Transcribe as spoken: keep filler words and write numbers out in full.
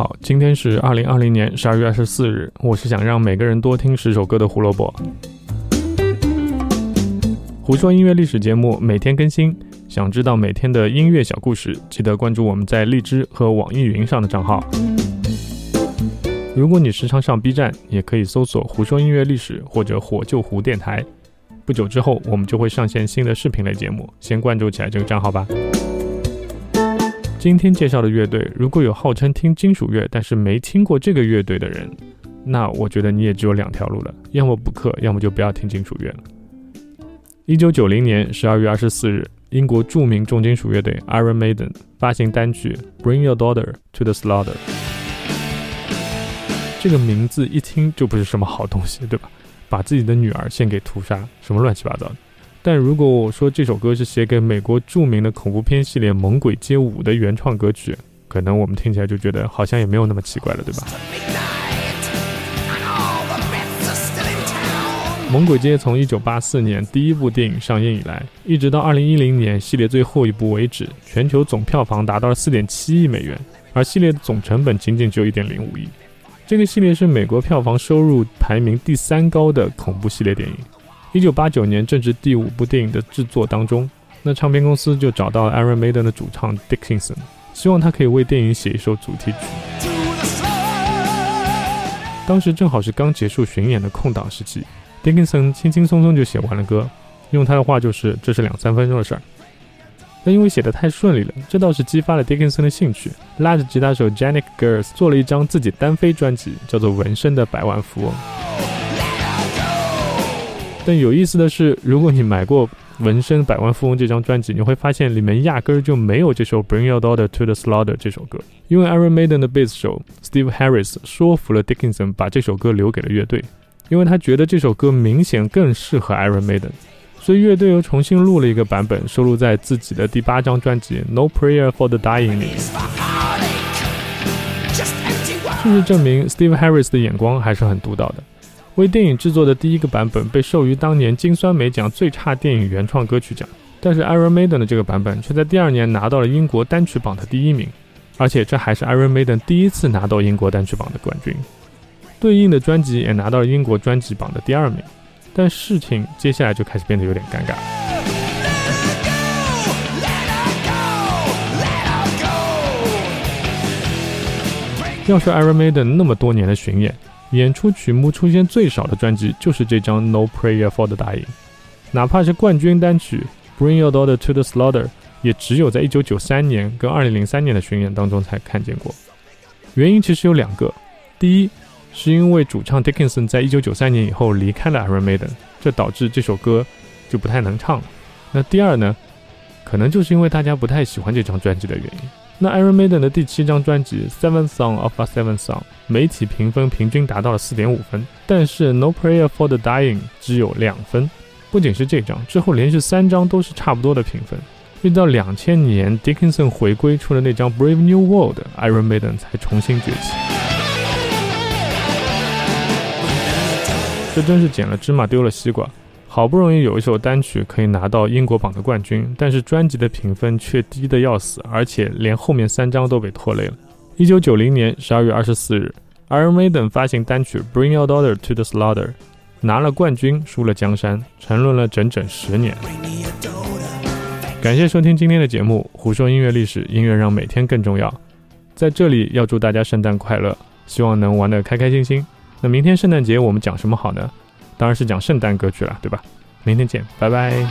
好，今天是二零二零年十二月二十四日，我是想让每个人多听十首歌的胡萝卜。胡说音乐历史节目每天更新，想知道每天的音乐小故事，记得关注我们在荔枝和网易云上的账号。如果你时常上 B 站，也可以搜索胡说音乐历史或者火救胡电台。不久之后我们就会上线新的视频类节目，先关注起来这个账号吧。今天介绍的乐队，如果有号称听金属乐但是没听过这个乐队的人，那我觉得你也只有两条路了，要么补课，要么就不要听金属乐了。一九九零年十二月二十四日，英国著名重金属乐队 Iron Maiden 发行单曲 Bring Your Daughter... to the Slaughter。 这个名字一听就不是什么好东西，对吧？把自己的女儿献给屠杀，什么乱七八糟的。但如果我说这首歌是写给美国著名的恐怖片系列《猛鬼街舞》的原创歌曲，可能我们听起来就觉得好像也没有那么奇怪了，对吧？猛鬼街从一九八四年第一部电影上映以来，一直到二零一零年系列最后一部为止，全球总票房达到了 四点七亿美元，而系列的总成本仅仅只有 一点零五亿。这个系列是美国票房收入排名第三高的恐怖系列电影。一九八九年正值第五部电影的制作当中，那唱片公司就找到了 Iron Maiden 的主唱 Dickinson， 希望他可以为电影写一首主题曲。当时正好是刚结束巡演的空档时期，Dickinson 轻轻松松就写完了歌，用他的话就是这是两三分钟的事儿。但因为写得太顺利了，这倒是激发了 Dickinson 的兴趣，拉着吉他手 Janet Girls 做了一张自己单飞专辑，叫做《纹身的百万富翁》。但有意思的是，如果你买过《纹身百万富翁》这张专辑，你会发现里面压根儿就没有这首 Bring Your Daughter to the Slaughter 这首歌，因为 Iron Maiden 的贝斯手 Steve Harris 说服了 Dickinson 把这首歌留给了乐队，因为他觉得这首歌明显更适合 Iron Maiden， 所以乐队又重新录了一个版本，收录在自己的第八张专辑 No Prayer for the Dying 里。事实证明 Steve Harris 的眼光还是很独到的，为电影制作的第一个版本被授予当年金酸梅奖最差电影原创歌曲奖，但是 Iron Maiden 的这个版本却在第二年拿到了英国单曲榜的第一名，而且这还是 Iron Maiden 第一次拿到英国单曲榜的冠军，对应的专辑也拿到了英国专辑榜的第二名。但事情接下来就开始变得有点尴尬。要说 Iron Maiden 那么多年的巡演，演出曲目出现最少的专辑就是这张 No Prayer for the Dying， 哪怕是冠军单曲 Bring Your Daughter to the Slaughter 也只有在一九九三年跟二零零三年的巡演当中才看见过。原因其实有两个，第一是因为主唱 Dickinson 在一九九三年以后离开了 Iron Maiden， 这导致这首歌就不太能唱了。那第二呢，可能就是因为大家不太喜欢这张专辑的原因。那 Iron Maiden 的第七张专辑 Seventh Song of a Seventh Song 媒体评分平均达到了 四点五分，但是 No Prayer for the Dying 只有两分。不仅是这张，之后连续三张都是差不多的评分，一直到两千年 Dickinson 回归出了那张 Brave New World， Iron Maiden 才重新崛起。这真是捡了芝麻丢了西瓜，好不容易有一首单曲可以拿到英国榜的冠军，但是专辑的评分却低得要死，而且连后面三张都被拖累了。一九九零年十二月二十四日 Iron Maiden 发行单曲 Bring Your Daughter to the Slaughter， 拿了冠军，输了江山，沉沦了整整十年。感谢收听今天的节目胡说音乐历史，音乐让每天更重要。在这里要祝大家圣诞快乐，希望能玩得开开心心。那明天圣诞节我们讲什么好呢？当然是讲圣诞歌曲了，对吧？明天见，拜拜。